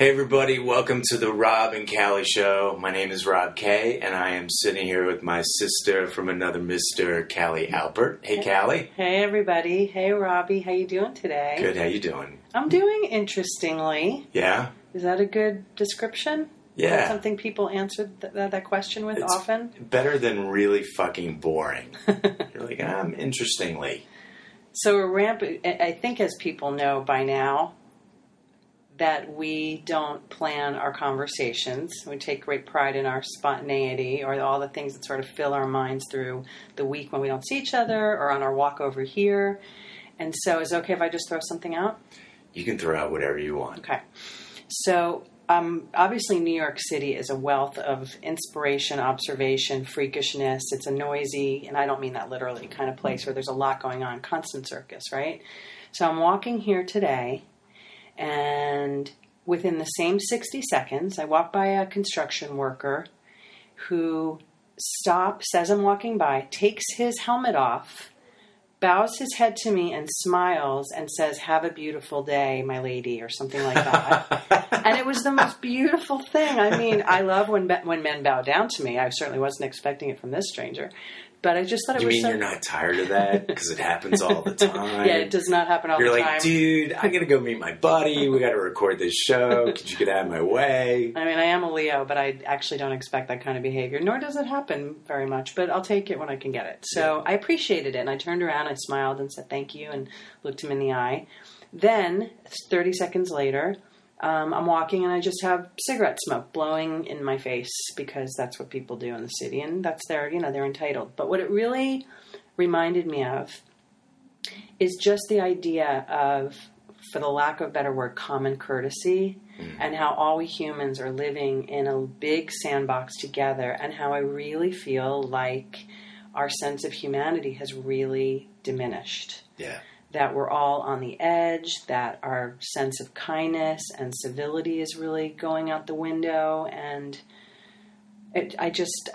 Hey everybody, welcome to the Rob and Callie Show. My name is Rob K, and I am sitting here with my sister from another Mr., Callie Alpert. Hey, Callie. Hey everybody. Hey Robbie, how you doing today? Good, how you doing? I'm doing interestingly. Yeah? Is that a good description? Yeah. That's something people answered that question with it's often? Better than really fucking boring. You're like, I'm interestingly. So a ramp, I think as people know by now, that we don't plan our conversations. We take great pride in our spontaneity or all the things that sort of fill our minds through the week when we don't see each other or on our walk over here. And so is it okay if I just throw something out? You can throw out whatever you want. Okay. So obviously New York City is a wealth of inspiration, observation, freakishness. It's a noisy, and I don't mean that literally, kind of place where there's a lot going on, constant circus, right? So I'm walking here today, and within the same 60 seconds, I walk by a construction worker who stops as I'm walking by, takes his helmet off, bows his head to me and smiles and says, "Have a beautiful day, my lady," or something like that. And it was the most beautiful thing. I mean, I love when men bow down to me. I certainly wasn't expecting it from this stranger. But I just thought it was... You mean you're not tired of that? Because it happens all the time. Yeah, it does not happen all the time. You're like, dude, I got to go meet my buddy. We got to record this show. Could you get out of my way? I mean, I am a Leo, but I actually don't expect that kind of behavior. Nor does it happen very much. But I'll take it when I can get it. So yeah. I appreciated it. And I turned around, I smiled and said thank you and looked him in the eye. Then, 30 seconds later, I'm walking and I just have cigarette smoke blowing in my face because that's what people do in the city and that's their, they're entitled. But what it really reminded me of is just the idea of, for the lack of a better word, common courtesy and how all we humans are living in a big sandbox together and how I really feel like our sense of humanity has really diminished. Yeah. That we're all on the edge, that our sense of kindness and civility is really going out the window. And I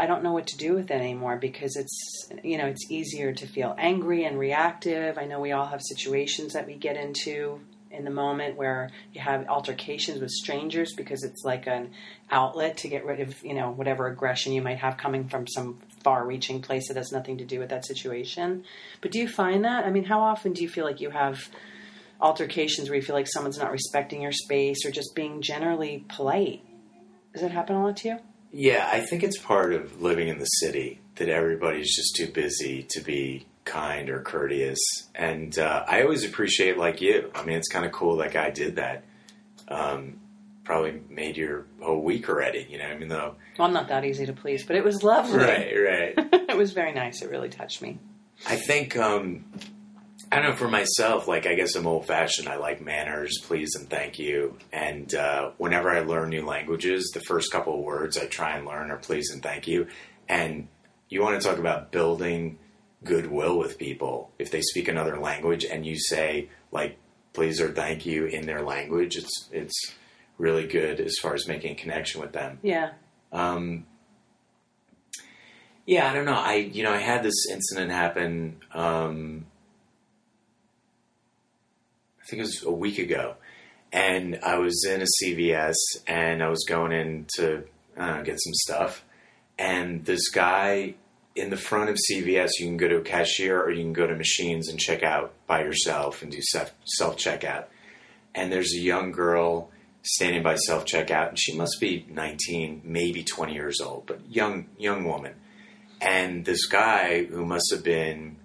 don't know what to do with it anymore because it's easier to feel angry and reactive. I know we all have situations that we get into in the moment where you have altercations with strangers because it's like an outlet to get rid of, whatever aggression you might have coming from some far-reaching place that has nothing to do with that situation. But do you find that? I mean, how often do you feel like you have altercations where you feel like someone's not respecting your space or just being generally polite? Does that happen a lot to you? Yeah, I think it's part of living in the city that everybody's just too busy to be kind or courteous, and I always appreciate like you. I mean, it's kind of cool that guy did that. Probably made your whole week already, Well, I'm not that easy to please, but it was lovely. Right. It was very nice. It really touched me. I think, I don't know, for myself, like, I guess I'm old-fashioned. I like manners, please and thank you, and whenever I learn new languages, the first couple of words I try and learn are please and thank you, and you want to talk about building goodwill with people. If they speak another language and you say like please or thank you in their language, it's really good as far as making a connection with them. Yeah. I don't know. I had this incident happen. I think it was a week ago, and I was in a CVS and I was going in to get some stuff, and this guy. In the front of CVS, you can go to a cashier or you can go to machines and check out by yourself and do self-checkout. And there's a young girl standing by self-checkout, and she must be 19, maybe 20 years old, but young woman. And this guy, who must have been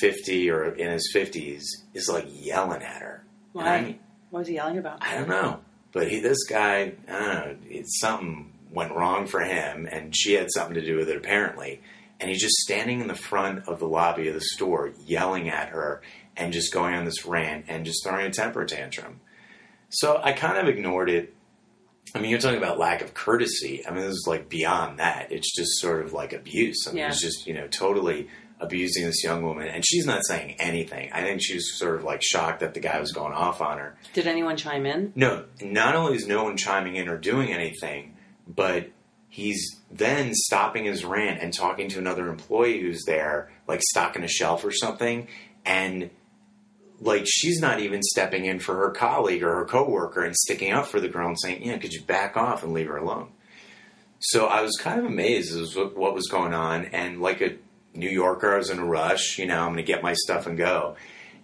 50 or in his 50s, is like yelling at her. Why? What was he yelling about? I don't know. But something went wrong for him, and she had something to do with it apparently. And he's just standing in the front of the lobby of the store yelling at her and just going on this rant and just throwing a temper tantrum. So I kind of ignored it. I mean, you're talking about lack of courtesy. I mean, this is like beyond that. It's just sort of like abuse. I mean, It's just, totally abusing this young woman. And she's not saying anything. I think she was sort of like shocked that the guy was going off on her. Did anyone chime in? No. Not only is no one chiming in or doing anything, but he's then stopping his rant and talking to another employee who's there, like stocking a shelf or something, and like, she's not even stepping in for her colleague or her coworker and sticking up for the girl and saying, yeah, could you back off and leave her alone? So I was kind of amazed as to what was going on. And like a New Yorker, I was in a rush, you know, I'm going to get my stuff and go.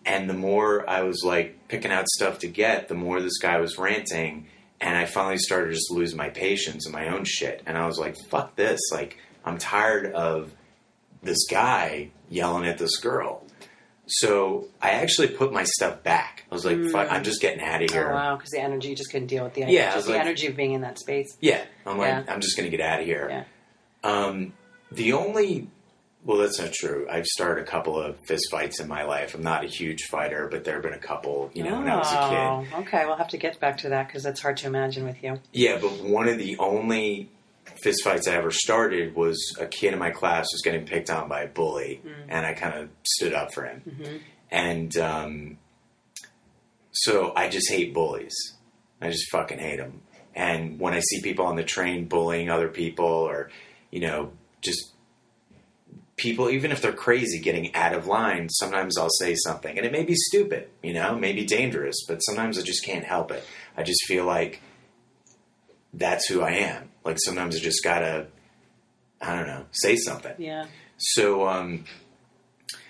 And the more I was like picking out stuff to get, the more this guy was ranting. And I finally started to just lose my patience and my own shit. And I was like, fuck this. Like, I'm tired of this guy yelling at this girl. So I actually put my stuff back. I was like, fuck, I'm just getting out of here. Oh, wow, because the energy, you just couldn't deal with the energy. Yeah, just the energy of being in that space. Yeah. I'm like, I'm just going to get out of here. Yeah. Well, that's not true. I've started a couple of fist fights in my life. I'm not a huge fighter, but there have been a couple, you know, when I was a kid. Okay, we'll have to get back to that because that's hard to imagine with you. Yeah, but one of the only fist fights I ever started was a kid in my class was getting picked on by a bully, and I kind of stood up for him. Mm-hmm. And so I just hate bullies. I just fucking hate them. And when I see people on the train bullying other people or, you know, just... people, even if they're crazy, getting out of line, sometimes I'll say something. And it may be stupid, you know, maybe dangerous, but sometimes I just can't help it. I just feel like that's who I am. Like, sometimes I just gotta, I don't know, say something. Yeah. So,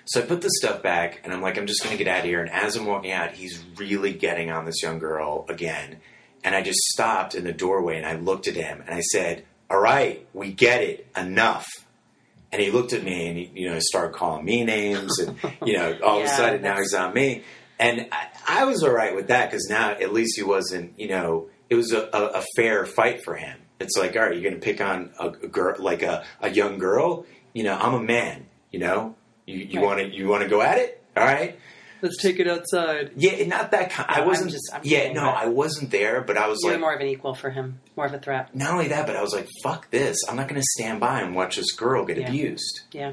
so I put the stuff back, and I'm like, I'm just gonna get out of here. And as I'm walking out, he's really getting on this young girl again. And I just stopped in the doorway, and I looked at him, and I said, all right, we get it, enough. And he looked at me and, he, you know, started calling me names and, you know, all of a sudden now he's on me. And I was all right with that because now at least he wasn't, you know, it was a fair fight for him. It's like, all right, you're going to pick on a girl, like a young girl. You know, I'm a man, you know, you want to go at it. All right. Let's take it outside. Yeah. Not that kind. No, I wasn't. I wasn't there, but I was you like. You were more of an equal for him. More of a threat. Not only that, but I was like, fuck this. I'm not going to stand by and watch this girl get abused. Yeah.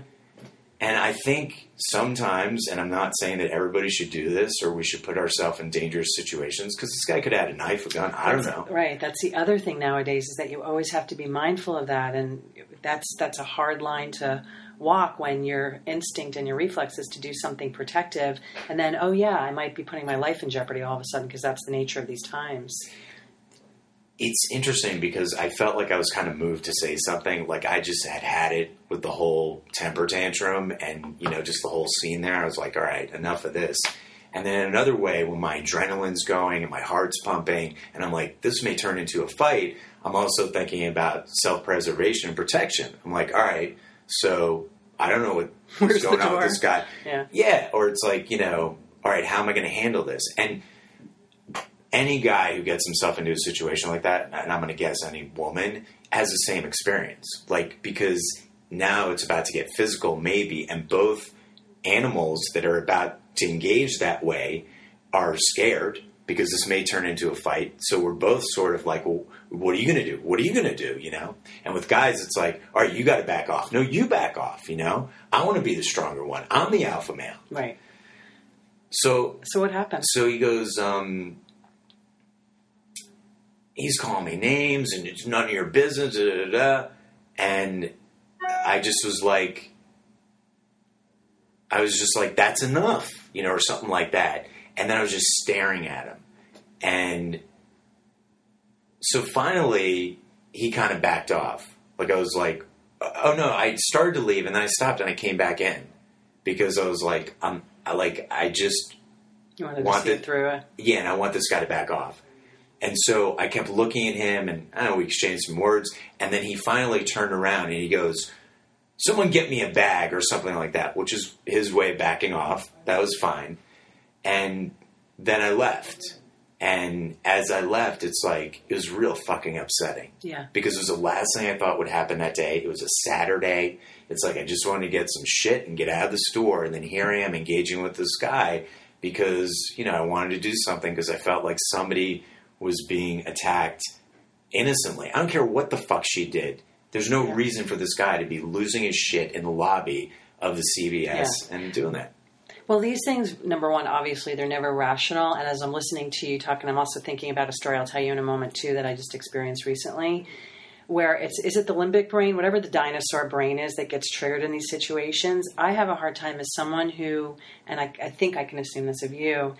And I think sometimes, and I'm not saying that everybody should do this or we should put ourselves in dangerous situations because this guy could have a knife, a gun. I don't know. Right. That's the other thing nowadays is that you always have to be mindful of that. And that's a hard line to... walk when your instinct and your reflex is to do something protective, and then I might be putting my life in jeopardy all of a sudden because that's the nature of these times. It's interesting because I felt like I was kind of moved to say something. Like I just had it with the whole temper tantrum and, you know, just the whole scene there. I was like, all right, enough of this. And then another way when my adrenaline's going and my heart's pumping and I'm like, this may turn into a fight, I'm also thinking about self-preservation and protection. I'm like, all right, so I don't know what's going on with this guy. Yeah. Yeah. Or it's like, you know, all right, how am I going to handle this? And any guy who gets himself into a situation like that, and I'm going to guess any woman, has the same experience. Like, because now it's about to get physical, maybe, and both animals that are about to engage that way are scared because this may turn into a fight. So we're both sort of like, well, what are you going to do? What are you going to do? You know? And with guys, it's like, all right, you got to back off. No, you back off. You know, I want to be the stronger one. I'm the alpha male. Right. So what happened? So he goes, he's calling me names and it's none of your business. Da, da, da. And I just was like, that's enough, you know, or something like that. And then I was just staring at him. And so finally, he kind of backed off. Like, I was like, oh, no, I started to leave, and then I stopped, and I came back in. Because I was like, you want to see through it? Yeah, and I want this guy to back off. And so I kept looking at him, and I don't know, we exchanged some words. And then he finally turned around, and he goes, someone get me a bag or something like that, which is his way of backing off. That was fine. And then I left. And as I left, it's like, it was real fucking upsetting. Yeah. Because it was the last thing I thought would happen that day. It was a Saturday. It's like, I just wanted to get some shit and get out of the store. And then here I am engaging with this guy because, you know, I wanted to do something because I felt like somebody was being attacked innocently. I don't care what the fuck she did. There's no reason for this guy to be losing his shit in the lobby of the CVS and doing that. Well, these things, number one, obviously, they're never rational. And as I'm listening to you talking, I'm also thinking about a story I'll tell you in a moment, too, that I just experienced recently, where is it the limbic brain, whatever the dinosaur brain is that gets triggered in these situations. I have a hard time as someone who, and I think I can assume this of you,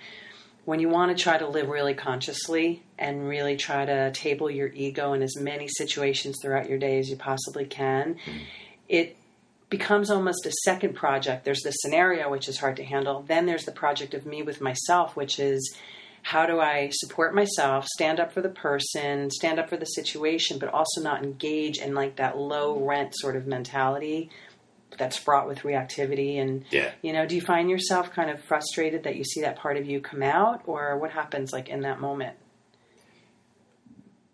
when you want to try to live really consciously and really try to table your ego in as many situations throughout your day as you possibly can, it becomes almost a second project. There's the scenario, which is hard to handle. Then there's the project of me with myself, which is how do I support myself, stand up for the person, stand up for the situation, but also not engage in like that low rent sort of mentality that's fraught with reactivity. And, you know, do you find yourself kind of frustrated that you see that part of you come out, or what happens like in that moment?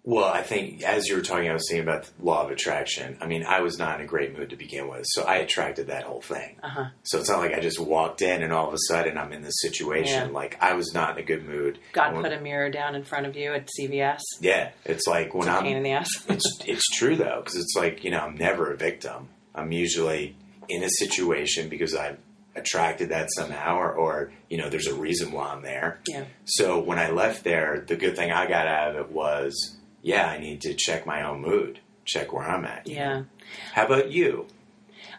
Well, I think as you were talking, I was thinking about the law of attraction. I mean, I was not in a great mood to begin with, so I attracted that whole thing. Uh-huh. So it's not like I just walked in and all of a sudden I'm in this situation. Yeah. Like, I was not in a good mood. God put a mirror down in front of you at CVS. Yeah. It's like when I'm... It's a pain in the ass. It's true, though, because it's like, you know, I'm never a victim. I'm usually in a situation because I've attracted that somehow, or, you know, there's a reason why I'm there. Yeah. So when I left there, the good thing I got out of it was... Yeah, I need to check my own mood, check where I'm at. Yeah. How about you?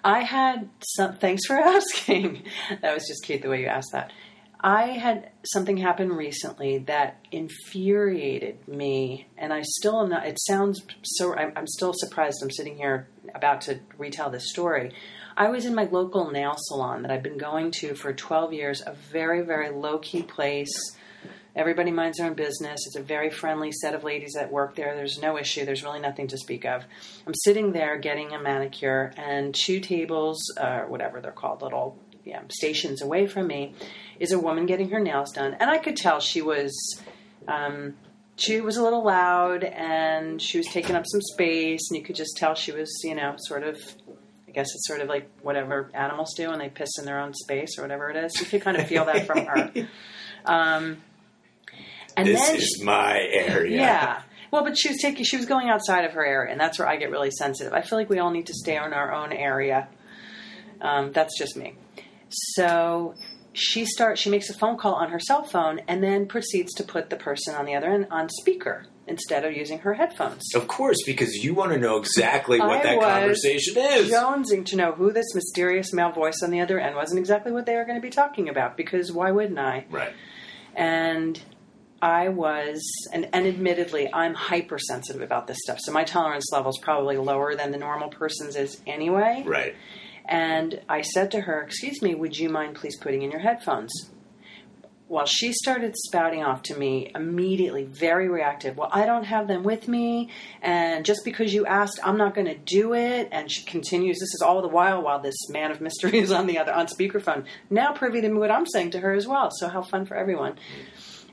I had some... Thanks for asking. That was just cute the way you asked that. I had something happen recently that infuriated me, and I still am not... It sounds so... I'm still surprised I'm sitting here about to retell this story. I was in my local nail salon that I've been going to for 12 years, a very, very low-key place. Everybody minds their own business. It's a very friendly set of ladies that work there. There's no issue. There's really nothing to speak of. I'm sitting there getting a manicure, and two tables, whatever they're called, little stations away from me, is a woman getting her nails done. And I could tell she was a little loud, and she was taking up some space, and you could just tell she was, you know, sort of... I guess it's sort of like whatever animals do when they piss in their own space or whatever it is. You could kind of feel that from her. And this then is my area. Yeah. Well, but she was going outside of her area, and that's where I get really sensitive. I feel like we all need to stay in our own area. That's just me. So she makes a phone call on her cell phone and then proceeds to put the person on the other end on speaker instead of using her headphones. Of course, because you want to know exactly what that conversation is. I was jonesing to know who this mysterious male voice on the other end was and exactly what they were going to be talking about, because why wouldn't I? Right. And I was, and admittedly, I'm hypersensitive about this stuff, so my tolerance level is probably lower than the normal person's is anyway. Right. And I said to her, "Excuse me, would you mind please putting in your headphones?" Well, she started spouting off to me immediately, very reactive. Well, I don't have them with me, and just because you asked, I'm not going to do it. And she continues. This is all the while this man of mystery is on speakerphone, now privy to what I'm saying to her as well. So how fun for everyone.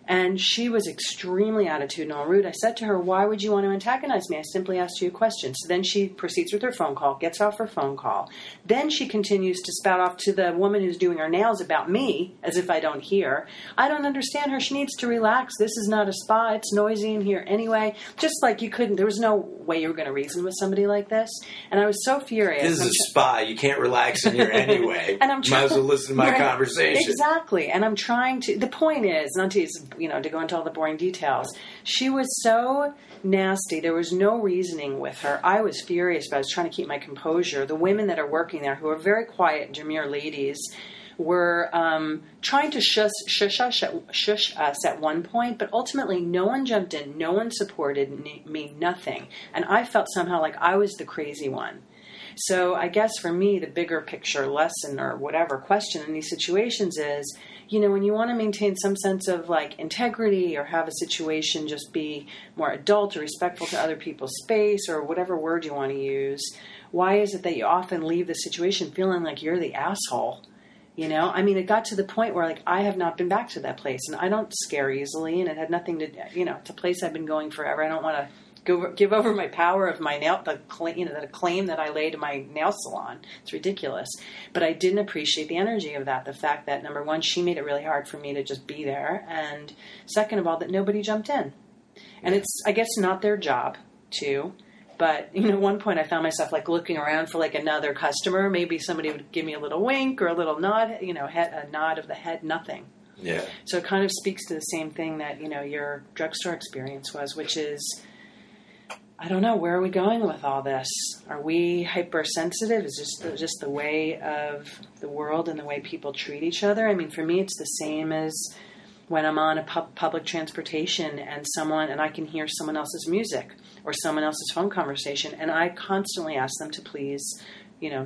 And she was extremely attitudinal and rude. I said to her, "Why would you want to antagonize me? I simply asked you a question." So then she proceeds with her phone call, gets off her phone call. Then she continues to spout off to the woman who's doing her nails about me, as if I don't hear. I don't understand her. She needs to relax. This is not a spa. It's noisy in here anyway. Just like you couldn't. There was no way you were going to reason with somebody like this. And I was so furious. This is a spa. You can't relax in here anyway. And might as well listen to my conversation. Exactly. And I'm trying to... The point is, not to... you know, to go into all the boring details. She was so nasty. There was no reasoning with her. I was furious, but I was trying to keep my composure. The women that are working there, who are very quiet, demure ladies, were trying to shush us at one point, but ultimately no one jumped in, no one supported me, nothing. And I felt somehow like I was the crazy one. So I guess for me, the bigger picture lesson or whatever question in these situations is, you know, when you want to maintain some sense of like integrity or have a situation just be more adult or respectful to other people's space or whatever word you want to use, why is it that you often leave the situation feeling like you're the asshole? You know, I mean, it got to the point where like I have not been back to that place, and I don't scare easily, and it had nothing to, you know, it's a place I've been going forever. I don't want to give over my power of my nail, the claim that I lay to my nail salon. It's ridiculous. But I didn't appreciate the energy of that. The fact that, number one, she made it really hard for me to just be there. And second of all, that nobody jumped in. And it's, I guess, not their job to. But, you know, at one point I found myself like looking around for like another customer. Maybe somebody would give me a little wink or a little nod, you know, a nod of the head, nothing. Yeah. So it kind of speaks to the same thing that, you know, your drugstore experience was, which is... I don't know, where are we going with all this? Are we hypersensitive? Is this just the way of the world and the way people treat each other? I mean, for me, it's the same as when I'm on a public transportation and I can hear someone else's music or someone else's phone conversation, and I constantly ask them to please,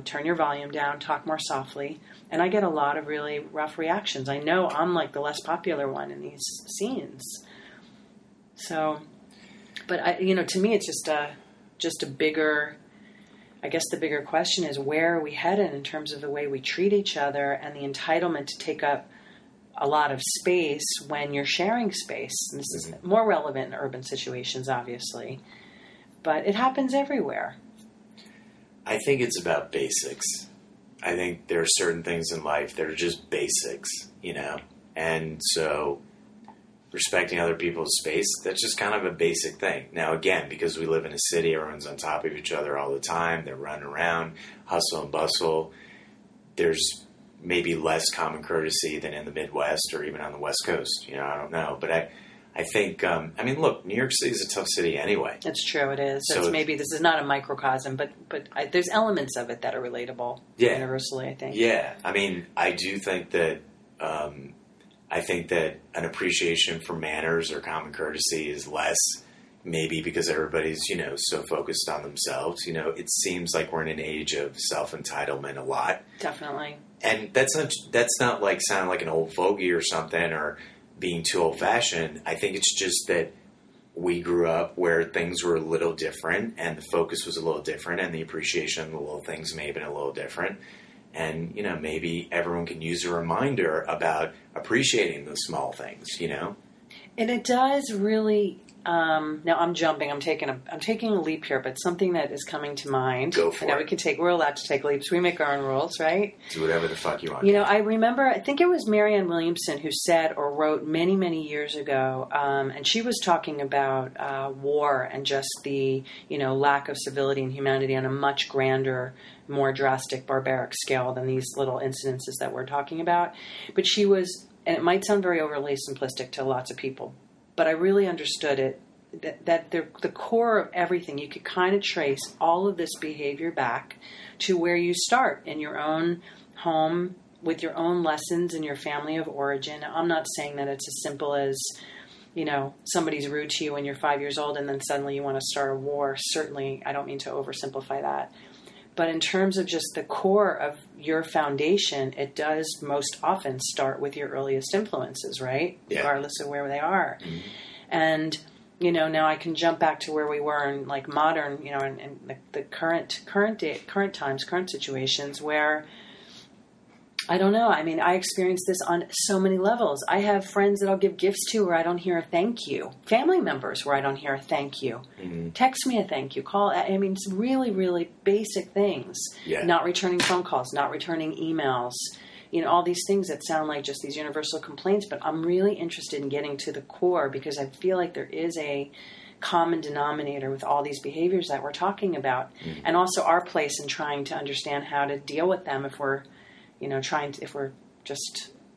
turn your volume down, talk more softly, and I get a lot of really rough reactions. I know I'm like the less popular one in these scenes. So, but to me, it's just a bigger, I guess the bigger question is, where are we headed in terms of the way we treat each other and the entitlement to take up a lot of space when you're sharing space? And this is more relevant in urban situations, obviously, but it happens everywhere. I think it's about basics. I think there are certain things in life that are just basics, and so respecting other people's space, that's just kind of a basic thing. Now, again, because we live in a city, everyone's on top of each other all the time. They're running around, hustle and bustle. There's maybe less common courtesy than in the Midwest or even on the West Coast. I don't know. But I think, look, New York City is a tough city anyway. It's true, it is. So maybe this is not a microcosm, but there's elements of it that are relatable universally, I think. Yeah. I do think that... I think that an appreciation for manners or common courtesy is less, maybe because everybody's, so focused on themselves. It seems like we're in an age of self-entitlement a lot. Definitely. And that's not like sounding like an old fogey or something or being too old-fashioned. I think it's just that we grew up where things were a little different and the focus was a little different and the appreciation of the little things may have been a little different. And, maybe everyone can use a reminder about appreciating the small things, And it does really, now I'm taking a leap here, but something that is coming to mind. Go for it. Now we're allowed to take leaps. We make our own rules, right? Do whatever the fuck you want. I think it was Marianne Williamson who said or wrote many, many years ago, and she was talking about war and just the, lack of civility and humanity on a much grander, more drastic, barbaric scale than these little incidences that we're talking about. But she was, and it might sound very overly simplistic to lots of people, but I really understood it, that the core of everything, you could kind of trace all of this behavior back to where you start in your own home with your own lessons and your family of origin. I'm not saying that it's as simple as, somebody's rude to you when you're 5 years old and then suddenly you want to start a war. Certainly, I don't mean to oversimplify that. But in terms of just the core of your foundation, it does most often start with your earliest influences, right? Yeah. Regardless of where they are. Mm-hmm. And, now I can jump back to where we were in like modern, in the current times, current situations where, I don't know. I experience this on so many levels. I have friends that I'll give gifts to where I don't hear a thank you. Family members where I don't hear a thank you. Mm-hmm. Text me a thank you. Call. It's really, really basic things. Yeah. Not returning phone calls, not returning emails. All these things that sound like just these universal complaints. But I'm really interested in getting to the core because I feel like there is a common denominator with all these behaviors that we're talking about. Mm-hmm. And also our place in trying to understand how to deal with them if we're...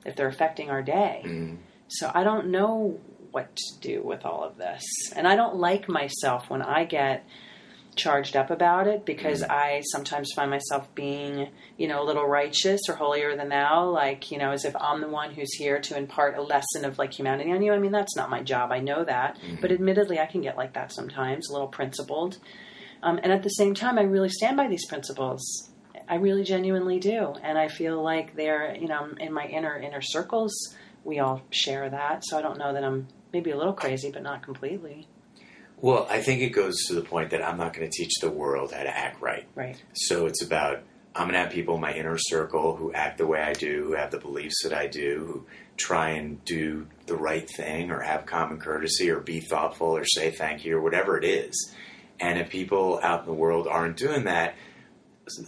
if they're affecting our day. Mm. So I don't know what to do with all of this. And I don't like myself when I get charged up about it because I sometimes find myself being, a little righteous or holier than thou, like, as if I'm the one who's here to impart a lesson of like humanity on you. That's not my job. I know that. Mm. But admittedly, I can get like that sometimes, a little principled. And at the same time, I really stand by these principles. I really genuinely do. And I feel like they're, in my inner circles, we all share that. So I don't know that I'm maybe a little crazy, but not completely. Well, I think it goes to the point that I'm not going to teach the world how to act right. Right. So it's about, I'm going to have people in my inner circle who act the way I do, who have the beliefs that I do, who try and do the right thing or have common courtesy or be thoughtful or say thank you or whatever it is. And if people out in the world aren't doing that,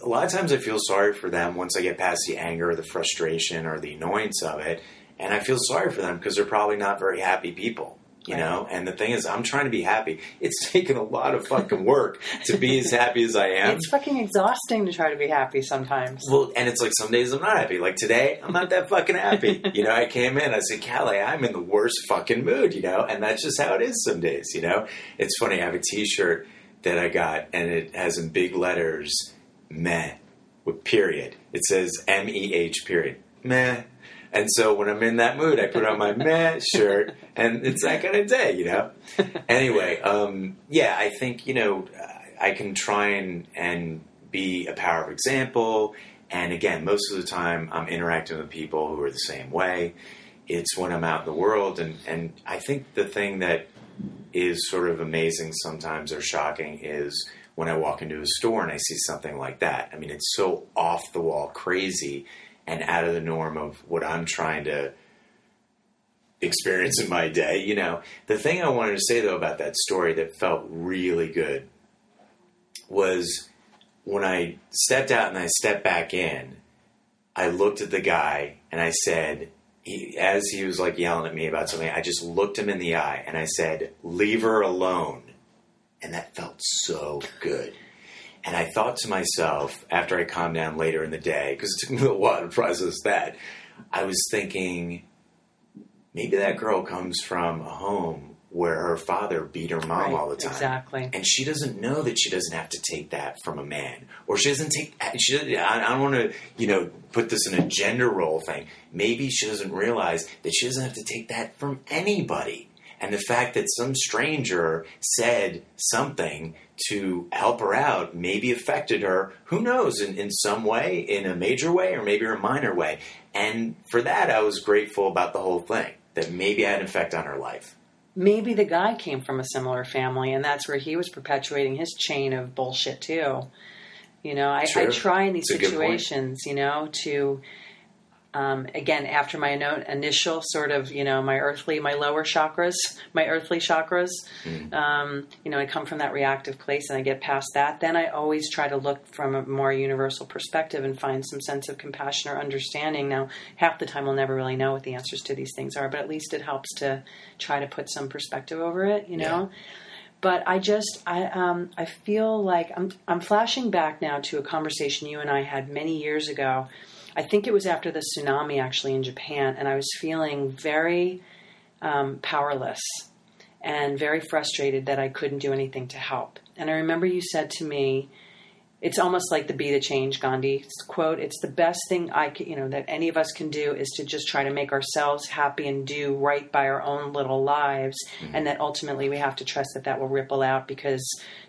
a lot of times I feel sorry for them once I get past the anger or the frustration or the annoyance of it. And I feel sorry for them because they're probably not very happy people, you know? And the thing is, I'm trying to be happy. It's taken a lot of fucking work to be as happy as I am. It's fucking exhausting to try to be happy sometimes. Well, and it's like some days I'm not happy. Like today, I'm not that fucking happy. I came in, I said, Callie, I'm in the worst fucking mood, And that's just how it is some days, It's funny, I have a t-shirt that I got, and it has in big letters, meh, with period. It says M-E-H, period, meh. And so when I'm in that mood, I put on my meh shirt, and it's that kind of day, you know? Anyway, yeah, I think, you know, I can try and be a power of example. And again, most of the time I'm interacting with people who are the same way. It's when I'm out in the world. And I think the thing that is sort of amazing sometimes or shocking is when I walk into a store and I see something like that. I mean, it's so off the wall crazy and out of the norm of what I'm trying to experience in my day. You know, the thing I wanted to say though about that story that felt really good was when I stepped out and I stepped back in, I looked at the guy and I said, as he was like yelling at me about something, I just looked him in the eye and I said, leave her alone. And that felt so good. And I thought to myself, after I calmed down later in the day, because it took me a while to process that, I was thinking, maybe that girl comes from a home where her father beat her mom all the time. Exactly. And she doesn't know that she doesn't have to take that from a man. Or she doesn't take... I don't want to, you know, put this in a gender role thing. Maybe she doesn't realize that she doesn't have to take that from anybody. And the fact that some stranger said something to help her out maybe affected her, who knows, in some way, in a major way or maybe a minor way. And for that, I was grateful about the whole thing, that maybe I had an effect on her life. Maybe the guy came from a similar family, and that's where he was perpetuating his chain of bullshit, too. You know, I try in these situations, you know, to, again, after my initial sort of, you know, my earthly chakras, mm-hmm. You know, I come from that reactive place and I get past that. Then I always try to look from a more universal perspective and find some sense of compassion or understanding. Now, half the time we'll never really know what the answers to these things are, but at least it helps to try to put some perspective over it, you know? Yeah. But I feel like I'm flashing back now to a conversation you and I had many years ago. I think it was after the tsunami actually in Japan, and I was feeling very powerless and very frustrated that I couldn't do anything to help. And I remember you said to me, it's almost like the be the change Gandhi quote, it's the best thing that any of us can do is to just try to make ourselves happy and do right by our own little lives. Mm-hmm. And that ultimately we have to trust that that will ripple out, because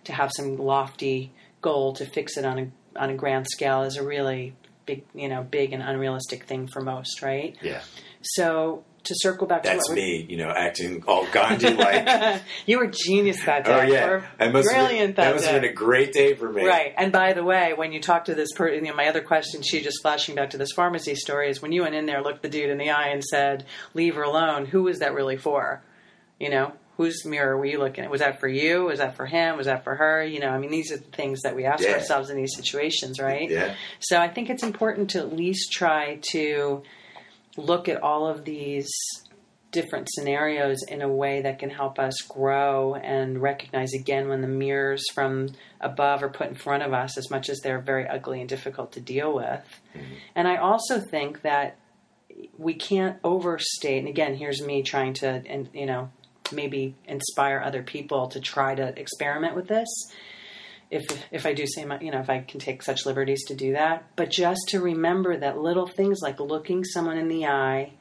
to have some lofty goal to fix it on a grand scale is a really big and unrealistic thing for most, right? Yeah. So to circle back to me, you know, acting all Gandhi-like. You were genius that day. Oh, yeah. Brilliant that day. That must have been a great day for me. Right. And by the way, when you talk to this person, you know, my other question, she just flashing back to this pharmacy story, is when you went in there, looked the dude in the eye and said, leave her alone, who was that really for? You know, whose mirror were you looking at? Was that for you? Was that for him? Was that for her? You know, I mean, these are the things that we ask ourselves in these situations, right? Yeah. So I think it's important to at least try to look at all of these different scenarios in a way that can help us grow and recognize again when the mirrors from above are put in front of us, as much as they're very ugly and difficult to deal with. Mm-hmm. And I also think that we can't overstate, and again, here's me trying to, and you know, maybe inspire other people to try to experiment with this. If I do say my, you know, if I can take such liberties to do that, but just to remember that little things like looking someone in the eye,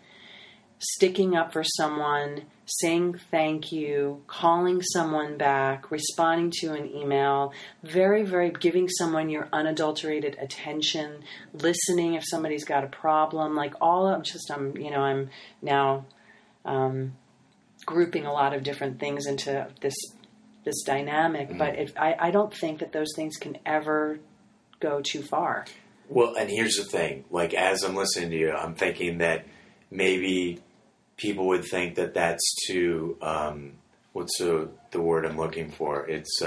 sticking up for someone, saying thank you, calling someone back, responding to an email, very, very giving someone your unadulterated attention, listening if somebody's got a problem, like all of just, I'm now, grouping a lot of different things into this dynamic, mm-hmm. but I don't think that those things can ever go too far. Well, and here's the thing, like, as I'm listening to you, I'm thinking that maybe people would think that that's too, what's the word I'm looking for? It's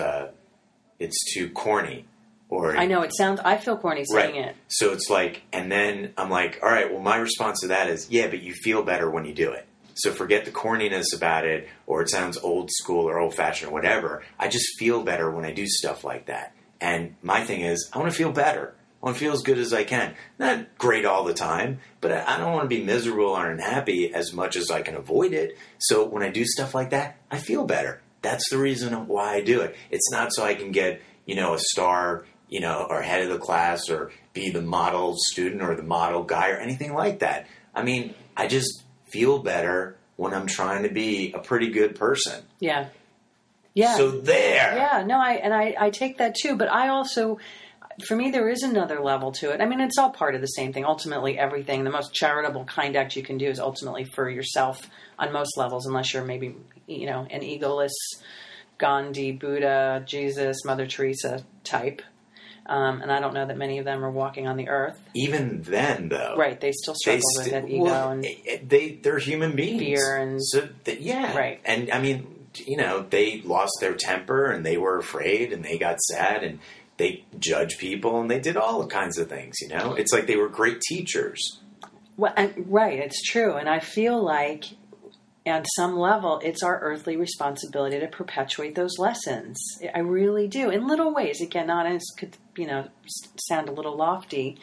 too corny. Or I know it sounds, I feel corny saying right. It. So it's like, and then I'm like, all right, well, my response to that is, yeah, but you feel better when you do it. So forget the corniness about it, or it sounds old school or old fashioned or whatever. I just feel better when I do stuff like that. And my thing is, I want to feel better. I want to feel as good as I can. Not great all the time, but I don't want to be miserable or unhappy as much as I can avoid it. So when I do stuff like that, I feel better. That's the reason why I do it. It's not so I can get, a star, or head of the class or be the model student or the model guy or anything like that. I mean, I just feel better when I'm trying to be a pretty good person. Yeah. Yeah. So there. Yeah. No, I take that too, but I also, for me, there is another level to it. I mean, it's all part of the same thing. Ultimately, everything, the most charitable, kind act you can do is ultimately for yourself on most levels, unless you're maybe, an egoless Gandhi, Buddha, Jesus, Mother Teresa type. And I don't know that many of them are walking on the earth. Even then, though. Right. They still struggle with that ego. Well, and they're human beings. Fear and... So yeah. Right. And, I mean, they lost their temper and they were afraid and they got sad and... They judge people, and they did all kinds of things, It's like they were great teachers. Well, right, it's true. And I feel like, on some level, it's our earthly responsibility to perpetuate those lessons. I really do. In little ways. Again, it could sound a little lofty.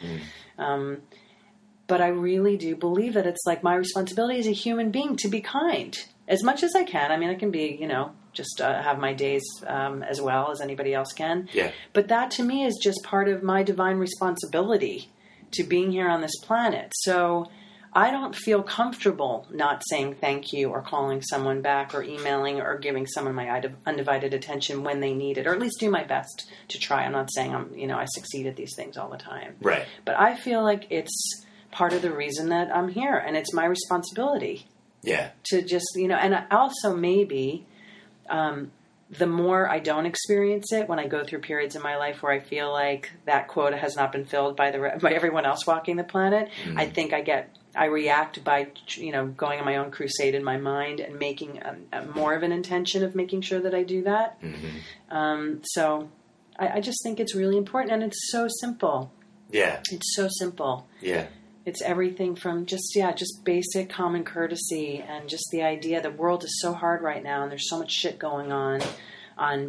But I really do believe that it's like my responsibility as a human being to be kind. As much as I can. I mean, I can be, just have my days as well as anybody else can. Yeah. But that to me is just part of my divine responsibility to being here on this planet. So I don't feel comfortable not saying thank you or calling someone back or emailing or giving someone my undivided attention when they need it, or at least do my best to try. I'm not saying I succeed at these things all the time. Right. But I feel like it's part of the reason that I'm here, and it's my responsibility. Yeah. To just, and I also maybe... the more I don't experience it, when I go through periods in my life where I feel like that quota has not been filled by everyone else walking the planet, I think I react by, going on my own crusade in my mind and making a more of an intention of making sure that I do that. Mm-hmm. So I just think it's really important, and it's so simple. Yeah. It's so simple. Yeah. It's everything from just basic common courtesy and just the idea the world is so hard right now and there's so much shit going on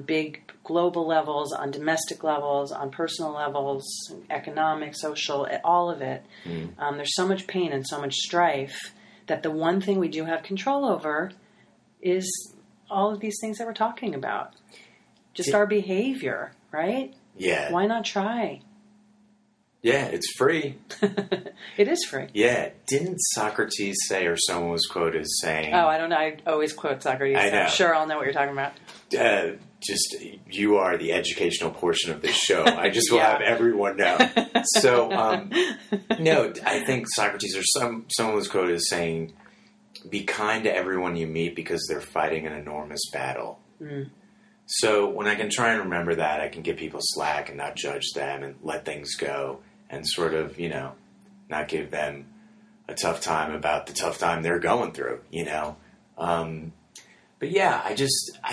big global levels, on domestic levels, on personal levels, economic, social, all of it. There's so much pain and so much strife that the one thing we do have control over is all of these things that we're talking about. Just our behavior, right? Yeah. Why not try? Yeah, it's free. It is free. Yeah. Didn't Socrates say, or someone was quoted as saying... Oh, I don't know. I always quote Socrates. I know. I'm sure I'll know what you're talking about. You are the educational portion of this show. I just will have everyone know. So, I think Socrates or someone was quoted as saying, be kind to everyone you meet because they're fighting an enormous battle. Mm. So when I can try and remember that, I can give people slack and not judge them and let things go and sort of, not give them a tough time about the tough time they're going through, But yeah, I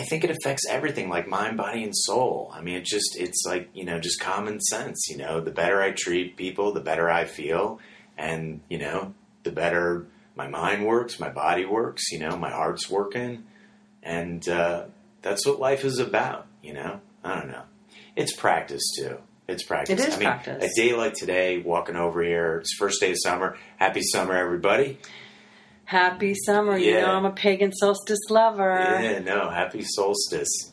think it affects everything, like mind, body, and soul. I mean, it's like, just common sense, the better I treat people, the better I feel, and, the better my mind works, my body works, my heart's working, and, that's what life is about, I don't know. It's practice, too. It is practice. A day like today, walking over here, it's the first day of summer. Happy summer, everybody. Happy summer. Yeah. I'm a pagan solstice lover. Yeah, no, happy solstice.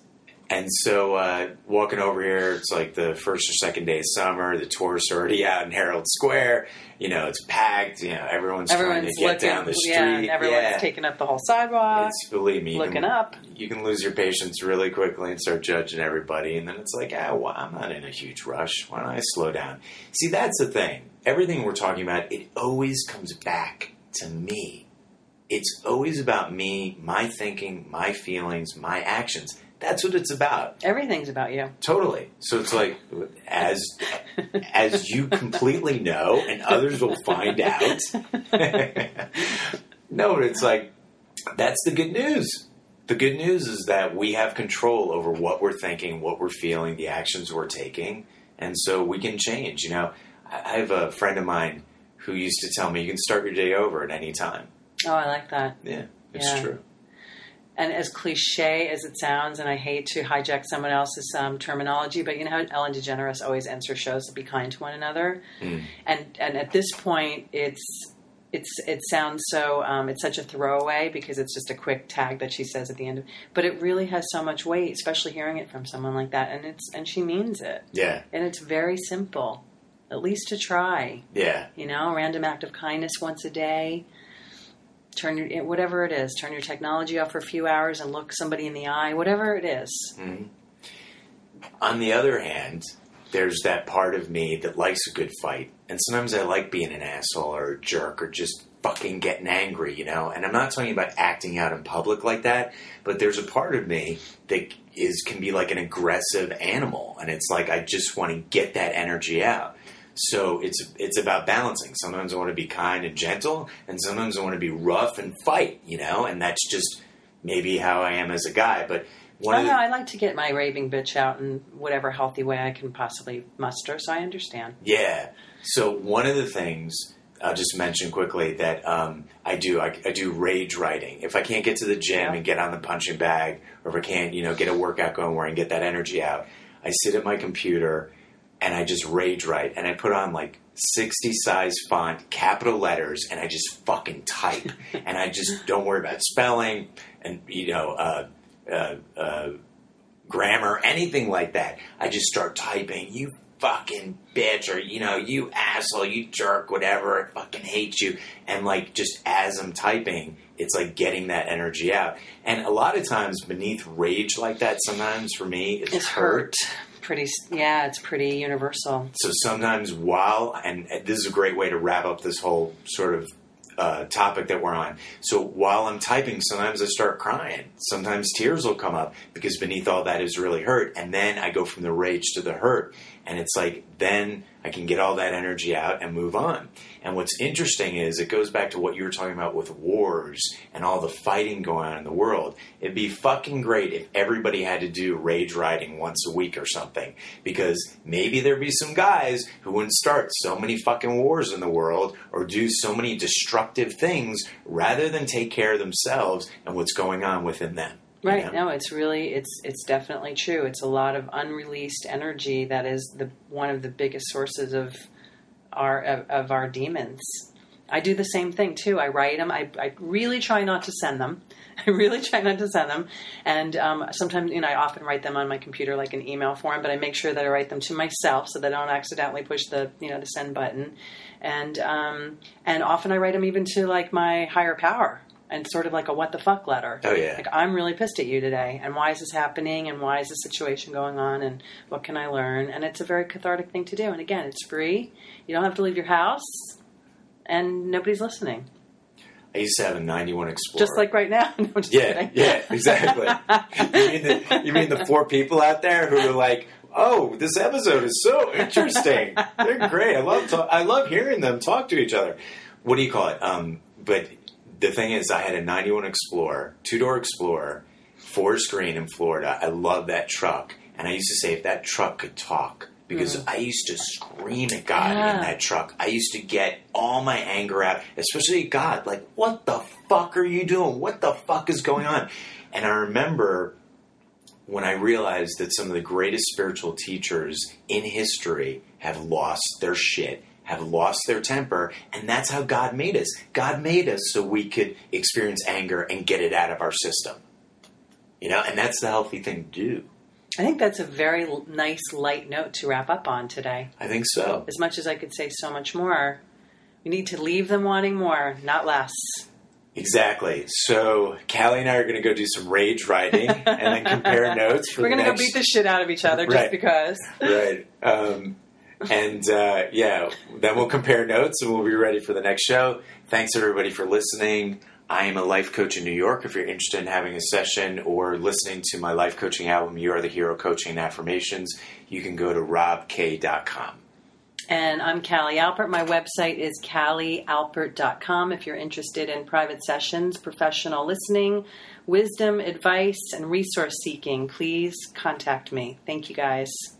And so walking over here, it's like the first or second day of summer. The tourists are already out in Herald Square. It's packed. Everyone's trying to get down the street. Yeah, everyone's taking up the whole sidewalk. It's, believe me, looking up. You can lose your patience really quickly and start judging everybody. And then it's like, I'm not in a huge rush. Why don't I slow down? See, that's the thing. Everything we're talking about, it always comes back to me. It's always about me, my thinking, my feelings, my actions. That's what it's about. Everything's about you. Totally. So it's like, as you completely know, and others will find out. No, it's like, that's the good news. The good news is that we have control over what we're thinking, what we're feeling, the actions we're taking. And so we can change. I have a friend of mine who used to tell me, you can start your day over at any time. Oh, I like that. Yeah, it's true. And as cliche as it sounds, and I hate to hijack someone else's terminology, but you know how Ellen DeGeneres always ends her shows to be kind to one another? And at this point, it's It sounds so, it's such a throwaway because it's just a quick tag that she says at the end of, but it really has so much weight, especially hearing it from someone like that. And she means it. Yeah. And it's very simple, at least to try. Yeah. You know, random act of kindness once a day, whatever it is, turn your technology off for a few hours and look somebody in the eye, whatever it is. Mm-hmm. On the other hand, there's that part of me that likes a good fight. And sometimes I like being an asshole or a jerk or just fucking getting angry, you know? And I'm not talking about acting out in public like that, but there's a part of me that can be like an aggressive animal. And it's like, I just want to get that energy out. So it's about balancing. Sometimes I want to be kind and gentle, and sometimes I want to be rough and fight, you know? And that's just maybe how I am as a guy, but... I like to get my raving bitch out in whatever healthy way I can possibly muster, so I understand. Yeah. So one of the things, I'll just mention quickly, that I do rage writing. If I can't get to the gym and get on the punching bag, or if I can't, get a workout going where I can get that energy out, I sit at my computer and I just rage write. And I put on, 60-size font, capital letters, and I just fucking type. And I just don't worry about spelling and, grammar, anything like that. I just start typing, you fucking bitch, or, you asshole, you jerk, whatever, I fucking hate you. And just as I'm typing, it's getting that energy out. And a lot of times beneath rage like that, sometimes for me, it's hurt. It's pretty universal. So sometimes and this is a great way to wrap up this whole sort of topic that we're on. So while I'm typing, sometimes I start crying. Sometimes tears will come up because beneath all that is really hurt. And then I go from the rage to the hurt. And it's then I can get all that energy out and move on. And what's interesting is it goes back to what you were talking about with wars and all the fighting going on in the world. It'd be fucking great if everybody had to do rage riding once a week or something, because maybe there'd be some guys who wouldn't start so many fucking wars in the world or do so many destructive things rather than take care of themselves and what's going on within them. Right. Yeah. No, it's really, it's definitely true. It's a lot of unreleased energy that is one of the biggest sources of our demons. I do the same thing too. I write them. I really try not to send them. And sometimes, I often write them on my computer like an email form, but I make sure that I write them to myself so that I don't accidentally push the send button. And often I write them even to my higher power. And sort of a what the fuck letter. Oh, yeah. I'm really pissed at you today. And why is this happening? And why is this situation going on? And what can I learn? And it's a very cathartic thing to do. And again, it's free. You don't have to leave your house. And nobody's listening. I used to have a 91 Explorer. Just like right now. No, I'm just kidding. Yeah, exactly. You mean the four people out there who are like, oh, this episode is so interesting. They're great. I love hearing them talk to each other. What do you call it? The thing is, I had a 91 Explorer, two-door Explorer, four-screen in Florida. I love that truck. And I used to say if that truck could talk, because I used to scream at God in that truck. I used to get all my anger out, especially God. What the fuck are you doing? What the fuck is going on? And I remember when I realized that some of the greatest spiritual teachers in history have lost their shit, have lost their temper, and that's how God made us. God made us so we could experience anger and get it out of our system. And that's the healthy thing to do. I think that's a very nice light note to wrap up on today. I think so. As much as I could say so much more, we need to leave them wanting more, not less. Exactly. So Callie and I are going to go do some rage writing and then compare notes. We're going to go beat the shit out of each other just because. Right. And, then we'll compare notes and we'll be ready for the next show. Thanks, everybody, for listening. I am a life coach in New York. If you're interested in having a session or listening to my life coaching album, You Are the Hero Coaching and Affirmations, you can go to robk.com. And I'm Callie Alpert. My website is calliealpert.com. If you're interested in private sessions, professional listening, wisdom, advice, and resource seeking, please contact me. Thank you, guys.